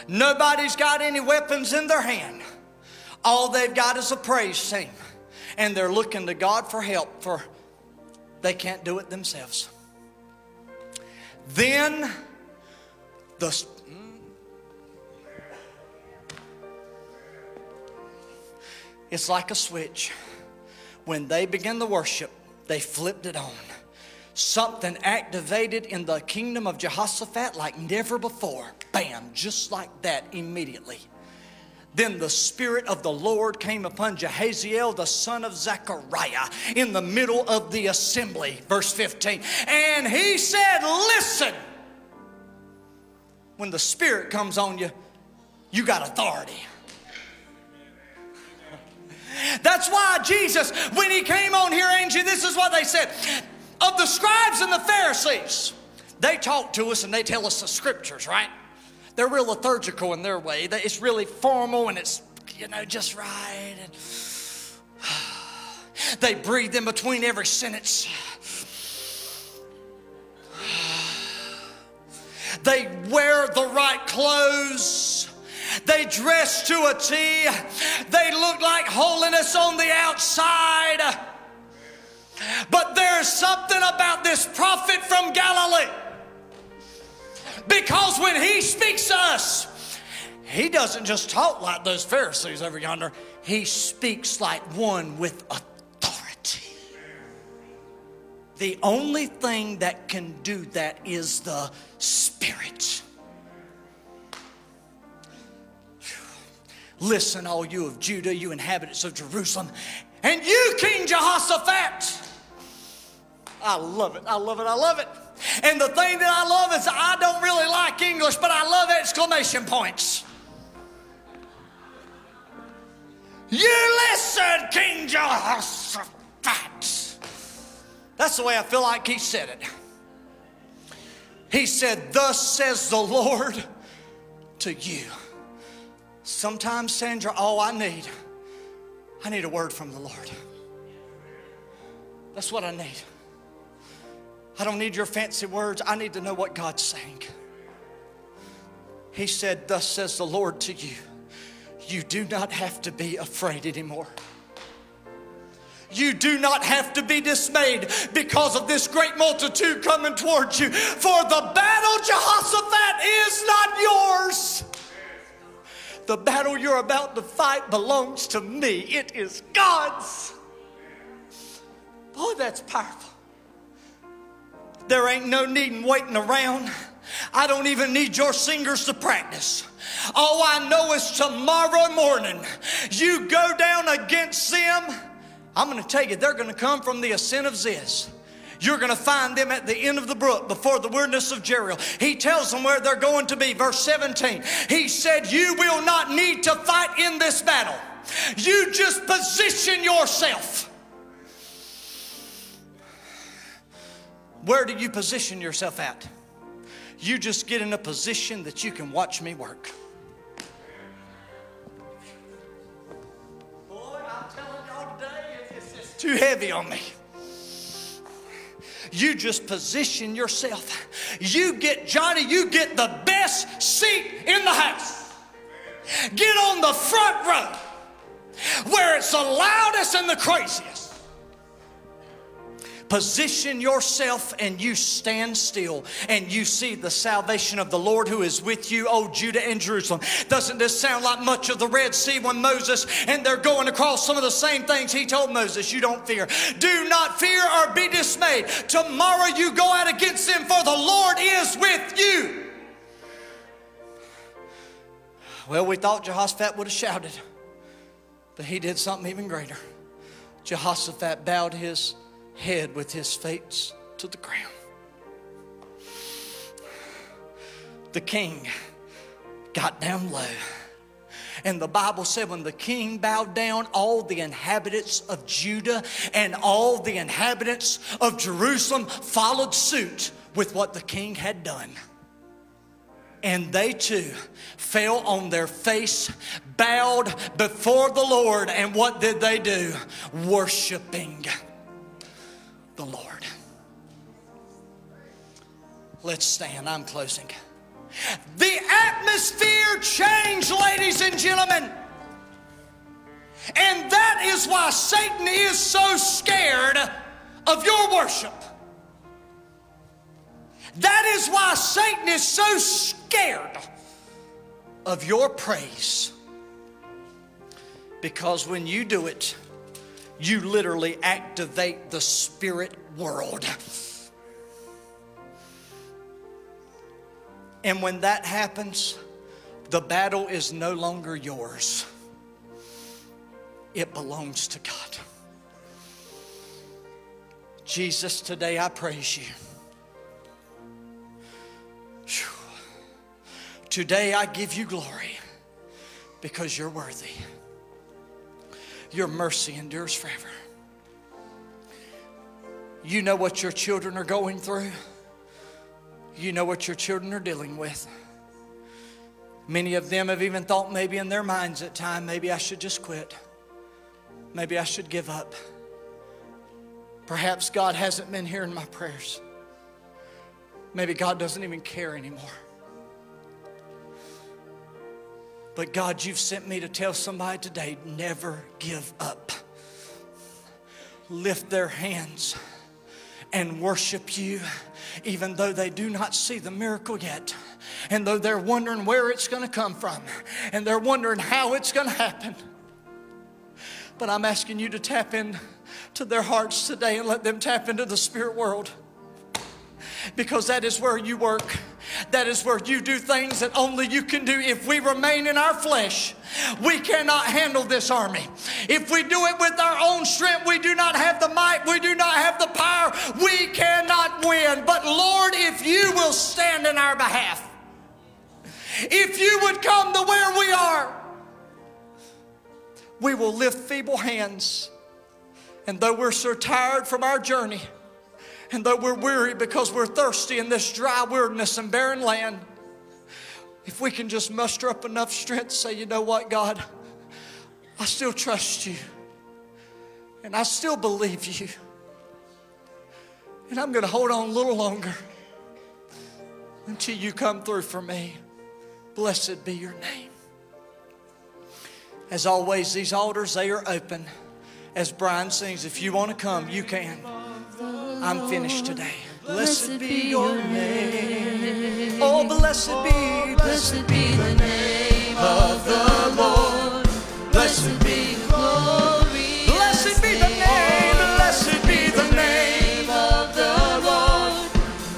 Nobody's got any weapons in their hand. All they've got is a praise team. And they're looking to God for help, for they can't do it themselves. Then the, it's like a switch. When they begin to worship, they flipped it on. Something activated in the kingdom of Jehoshaphat like never before. Bam, just like that immediately. Then the Spirit of the Lord came upon Jehaziel, the son of Zechariah, in the middle of the assembly. Verse fifteen. And he said, listen. When the Spirit comes on you, you got authority. That's why Jesus, when he came on here, Angie, this is what they said. Of the scribes and the Pharisees, they talk to us and they tell us the scriptures, right? They're real liturgical in their way. It's really formal and it's, you know, just right. And they breathe in between every sentence. They wear the right clothes. They dress to a T. They look like holiness on the outside. But there's there's something about this prophet from Galilee. Because when he speaks to us, he doesn't just talk like those Pharisees over yonder. He speaks like one with authority. The only thing that can do that is the Spirit. Listen, all you of Judah, you inhabitants of Jerusalem, and you, King Jehoshaphat. I love it. I love it. I love it. And the thing that I love is I don't really like English, but I love exclamation points. You listen, King Jehoshaphat. That's the way I feel like he said it. He said, "Thus says the Lord to you." Sometimes, Sandra, all I need, I need a word from the Lord. That's what I need. I don't need your fancy words. I need to know what God's saying. He said, "Thus says the Lord to you." You do not have to be afraid anymore. You do not have to be dismayed because of this great multitude coming towards you. For the battle, Jehoshaphat, is not yours. The battle you're about to fight belongs to me. It is God's. Boy, that's powerful. There ain't no need in waiting around. I don't even need your singers to practice. All I know is tomorrow morning, you go down against them. I'm going to tell you, they're going to come from the ascent of Ziz. You're going to find them at the end of the brook before the wilderness of Jericho. He tells them where they're going to be. Verse seventeen, he said, you will not need to fight in this battle. You just position yourself. Where do you position yourself at? You just get in a position that you can watch me work. Boy, I'm telling y'all today, it's, it's too heavy on me. You just position yourself. You get, Johnny, you get the best seat in the house. Get on the front row where it's the loudest and the craziest. Position yourself and you stand still and you see the salvation of the Lord who is with you, O Judah and Jerusalem. Doesn't this sound like much of the Red Sea when Moses and they're going across some of the same things he told Moses? You don't fear. Do not fear or be dismayed. Tomorrow you go out against them, for the Lord is with you. Well, we thought Jehoshaphat would have shouted, but he did something even greater. Jehoshaphat bowed his head with his face to the ground. The king got down low. And the Bible said when the king bowed down, all the inhabitants of Judah and all the inhabitants of Jerusalem followed suit with what the king had done. And they too fell on their face, bowed before the Lord. And what did they do? Worshiping the Lord. Let's stand. I'm closing. The atmosphere changed, ladies and gentlemen. And that is why Satan is so scared of your worship. That is why Satan is so scared of your praise. Because when you do it, you literally activate the spirit world. And when that happens, the battle is no longer yours. It belongs to God. Jesus, today I praise you. Today I give you glory because you're worthy. Your mercy endures forever. You know what your children are going through. You know what your children are dealing with. Many of them have even thought maybe in their minds at times, maybe I should just quit. Maybe I should give up. Perhaps God hasn't been hearing my prayers. Maybe God doesn't even care anymore. But God, you've sent me to tell somebody today, never give up. Lift their hands and worship you, even though they do not see the miracle yet. And though they're wondering where it's going to come from, and they're wondering how it's going to happen. But I'm asking you to tap into their hearts today and let them tap into the spirit world. Because that is where you work. That is where you do things that only you can do. If we remain in our flesh, we cannot handle this army. If we do it with our own strength, we do not have the might. We do not have the power. We cannot win. But Lord, if you will stand in our behalf, if you would come to where we are, we will lift feeble hands. And though we're so tired from our journey, and though we're weary because we're thirsty in this dry wilderness and barren land, if we can just muster up enough strength to say, you know what, God, I still trust you, and I still believe you, and I'm going to hold on a little longer until you come through for me. Blessed be your name. As always, these altars, they are open. As Brian sings, if you want to come, you can. I'm finished today. Blessed be your name. Oh, blessed be, blessed be the name of the Lord. Blessed be glory. Blessed be the name. Blessed be the name of the Lord.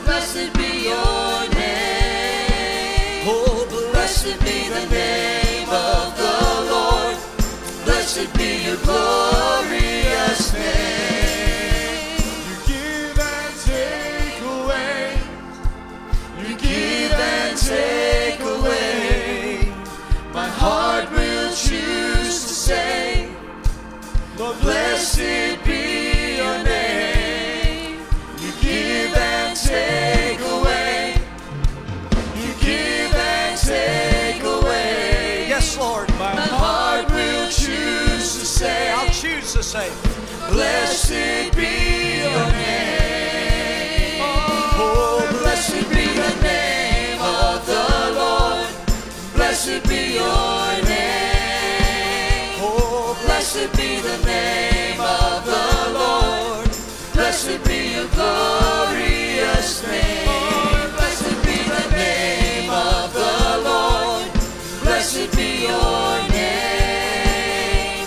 Blessed be your name. Oh, blessed be the name of the Lord. Blessed be your glorious name. Take away, my heart will choose to say, Lord, blessed be your name. You give and take away, you give and take away. Yes, Lord, my, my heart will choose to say, I'll choose to say, blessed be your name. Oh, blessed be your name. Blessed be your name. Oh, blessed be the name of the Lord. Blessed be your glorious name. Blessed be the name of the Lord. Blessed be your name.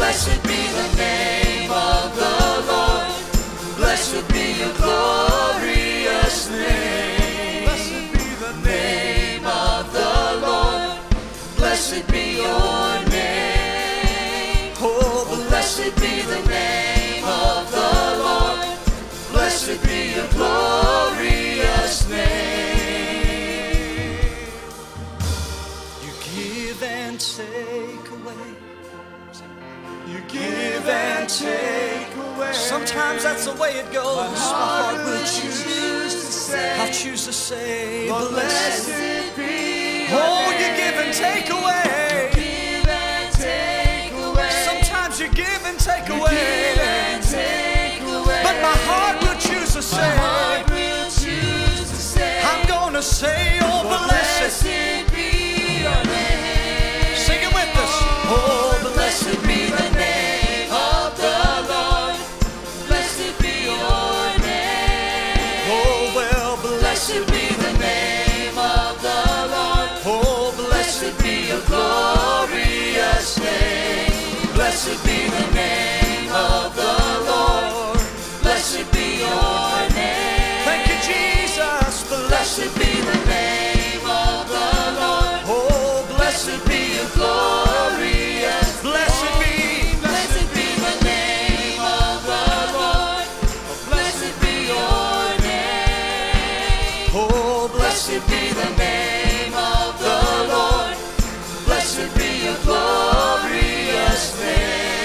Blessed be the name of the Lord. Blessed be your glorious name. Blessed be your name. Oh, blessed be the name of the Lord. Blessed be your glorious name. You give and take away. You give and take away. Sometimes that's the way it goes. My heart will choose to say. I'll choose to say, blessed be. Oh, you give and take away. You give and take away. Sometimes you give and take away. You give and take away. But my heart will choose to say. My heart will choose to say. I'm gonna say, oh, blessed, blessed be your name. Sing it with us. Oh, blessed be the name of the Lord. Blessed be your name. Oh, well, blessed be the name of the Lord. Blessed be your glorious name. Blessed be the name of the Lord. Blessed be your name. Thank you, Jesus. Blessed be the name of the Lord. Oh, blessed be your glorious. Blessed be, blessed be the name of the Lord. Blessed be your name. Oh, blessed be the name of the Lord. Blessed be your glorious name.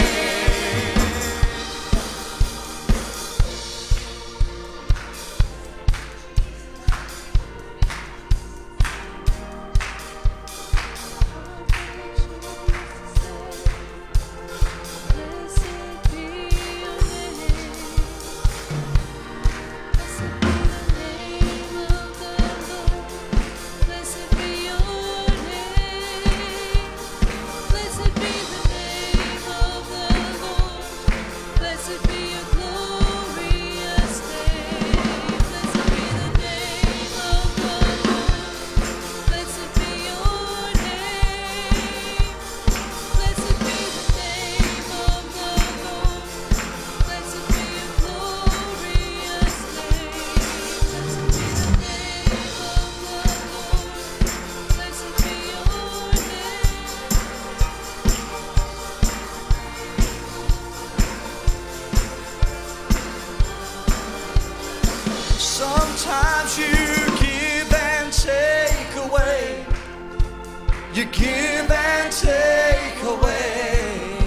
You give and take away.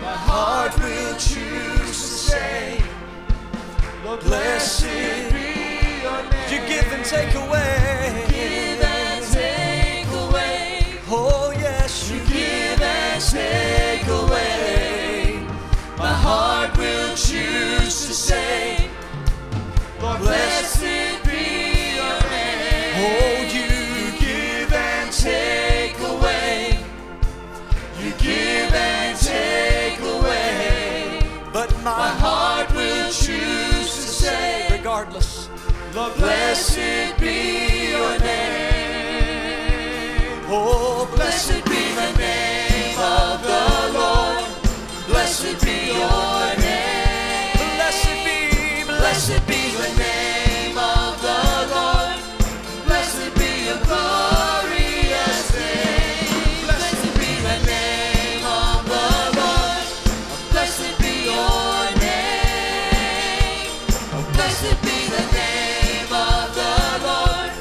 My heart will choose to say, Lord, blessed be your name. You give and take away. You give and take away. Oh, yes, you, you give and take away. My heart will choose to say, Lord, blessed be your name. Oh, you give and take. Give and take away, but my heart will choose to say, regardless, the blessed be your name. Oh, blessed be the name of the Lord. Blessed be your name. Blessed be, blessed be the name of the Lord. Blessed be your glorious name. Blessed be the name. Blessed be the name of the Lord.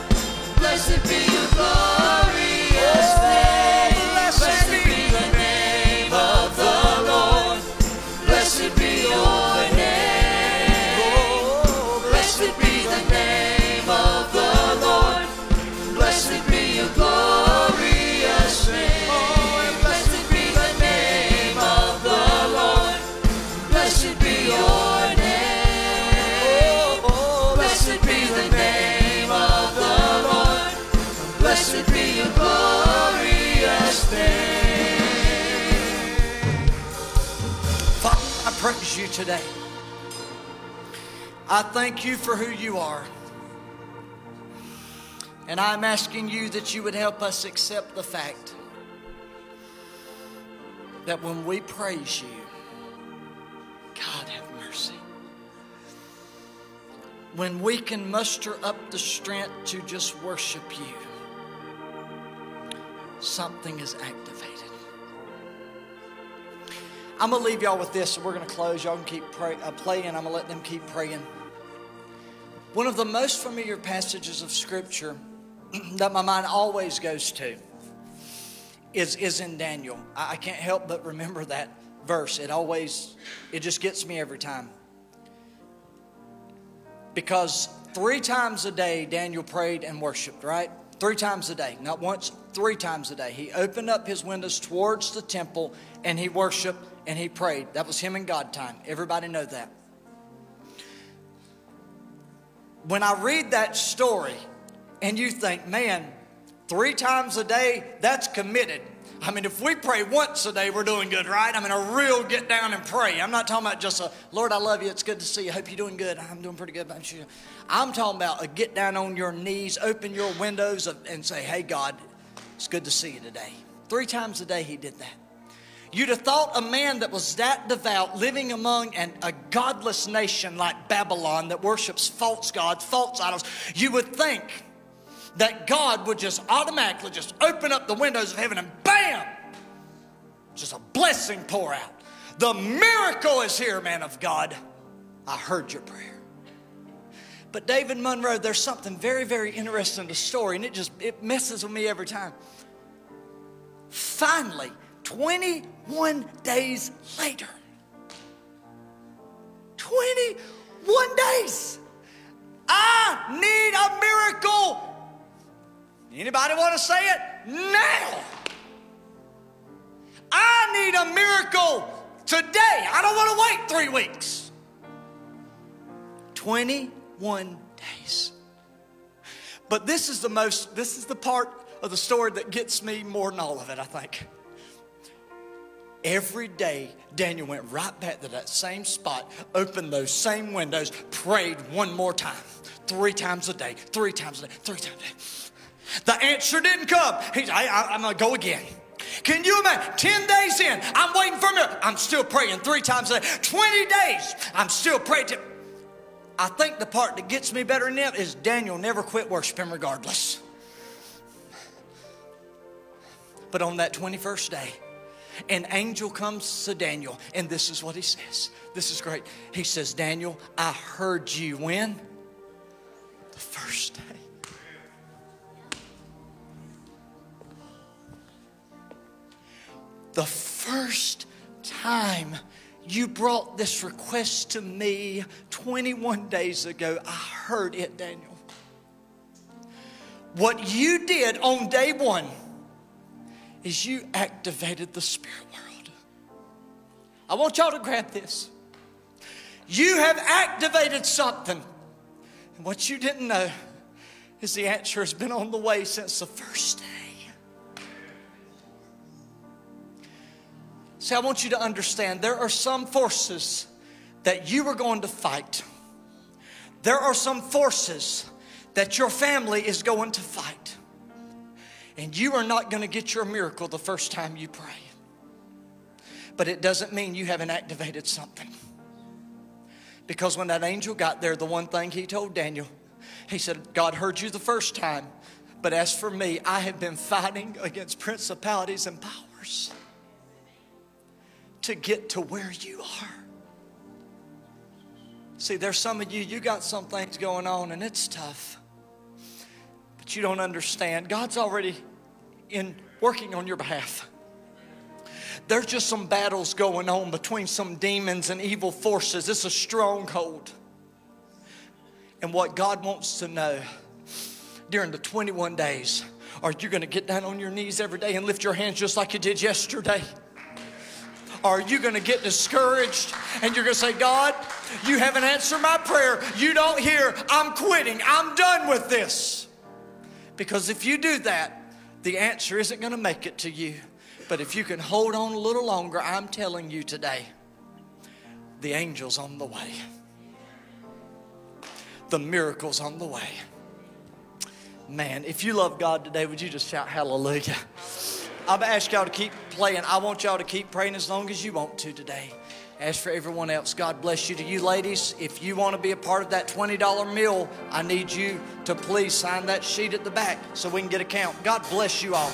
Blessed be your glorious name. Blessed be the name of the Lord. Blessed be your name. Blessed be the name of the Lord. Blessed be your glorious name. Oh, blessed be the name of the Lord. Blessed be your Blessed be your glorious name. Father, I praise you today. I thank you for who you are. And I'm asking you that you would help us accept the fact that when we praise you, God have mercy. When we can muster up the strength to just worship you, something is activated. I'm going to leave y'all with this, and we're going to close. Y'all can keep pray, uh, playing. I'm going to let them keep praying. One of the most familiar passages of Scripture that my mind always goes to is, is in Daniel. I, I can't help but remember that verse. It always, it just gets me every time. Because three times a day, Daniel prayed and worshiped, right? Three times a day, not once, three times a day. He opened up his windows towards the temple and he worshiped and he prayed. That was him and God time. Everybody know that. When I read that story and you think, man, three times a day, that's committed. I mean, if we pray once a day, we're doing good, right? I mean, a real get down and pray. I'm not talking about just a, Lord, I love you. It's good to see you. I hope you're doing good. I'm doing pretty good. I'm talking about a get down on your knees, open your windows and say, hey, God, it's good to see you today. Three times a day he did that. You'd have thought a man that was that devout living among an, a godless nation like Babylon that worships false gods, false idols, you would think that God would just automatically just open up the windows of heaven and bam, just a blessing pour out. The miracle is here, man of God. I heard your prayer. But David Monroe, there's something very, very interesting in the story, and it just, it messes with me every time. Finally, twenty-one days later, twenty-one days, I need a miracle. Anybody want to say it? Now. I need a miracle today. I don't want to wait three weeks. twenty-one days. But this is the most, this is the part of the story that gets me more than all of it, I think. Every day, Daniel went right back to that same spot, opened those same windows, prayed one more time. Three times a day, three times a day, three times a day. The answer didn't come. He's, I, I, I'm going to go again. Can you imagine? Ten days in, I'm waiting for a miracle. I'm still praying three times a day. Twenty days, I'm still praying to... I think the part that gets me better than them is Daniel never quit worshiping regardless. But on that twenty-first day, an angel comes to Daniel, and this is what he says. This is great. He says, Daniel, I heard you when? The first day. the first time you brought this request to me twenty-one days ago, I heard it, Daniel. What you did on day one is you activated the spirit world. I want y'all to grab this. You have activated something. And what you didn't know is the answer has been on the way since the first day. See, I want you to understand there are some forces that you are going to fight. There are some forces that your family is going to fight. And you are not going to get your miracle the first time you pray. But it doesn't mean you haven't activated something. Because when that angel got there, the one thing he told Daniel, he said, God heard you the first time, but as for me, I have been fighting against principalities and powers to get to where you are. See, there's some of you, you got some things going on and it's tough. You don't understand. God's already in working on your behalf. There's just some battles going on between some demons and evil forces. It's a stronghold. And what God wants to know during the twenty-one days, are you going to get down on your knees every day and lift your hands just like you did yesterday? Are you going to get discouraged and you're going to say, God, you haven't answered my prayer. You don't hear. I'm quitting. I'm done with this. Because if you do that, the answer isn't going to make it to you. But if you can hold on a little longer, I'm telling you today, the angel's on the way. The miracle's on the way. Man, if you love God today, would you just shout hallelujah? I've asked y'all to keep playing. I want y'all to keep praying as long as you want to today. As for everyone else, God bless you. To you ladies, if you want to be a part of that twenty dollar meal, I need you to please sign that sheet at the back so we can get a count. God bless you all.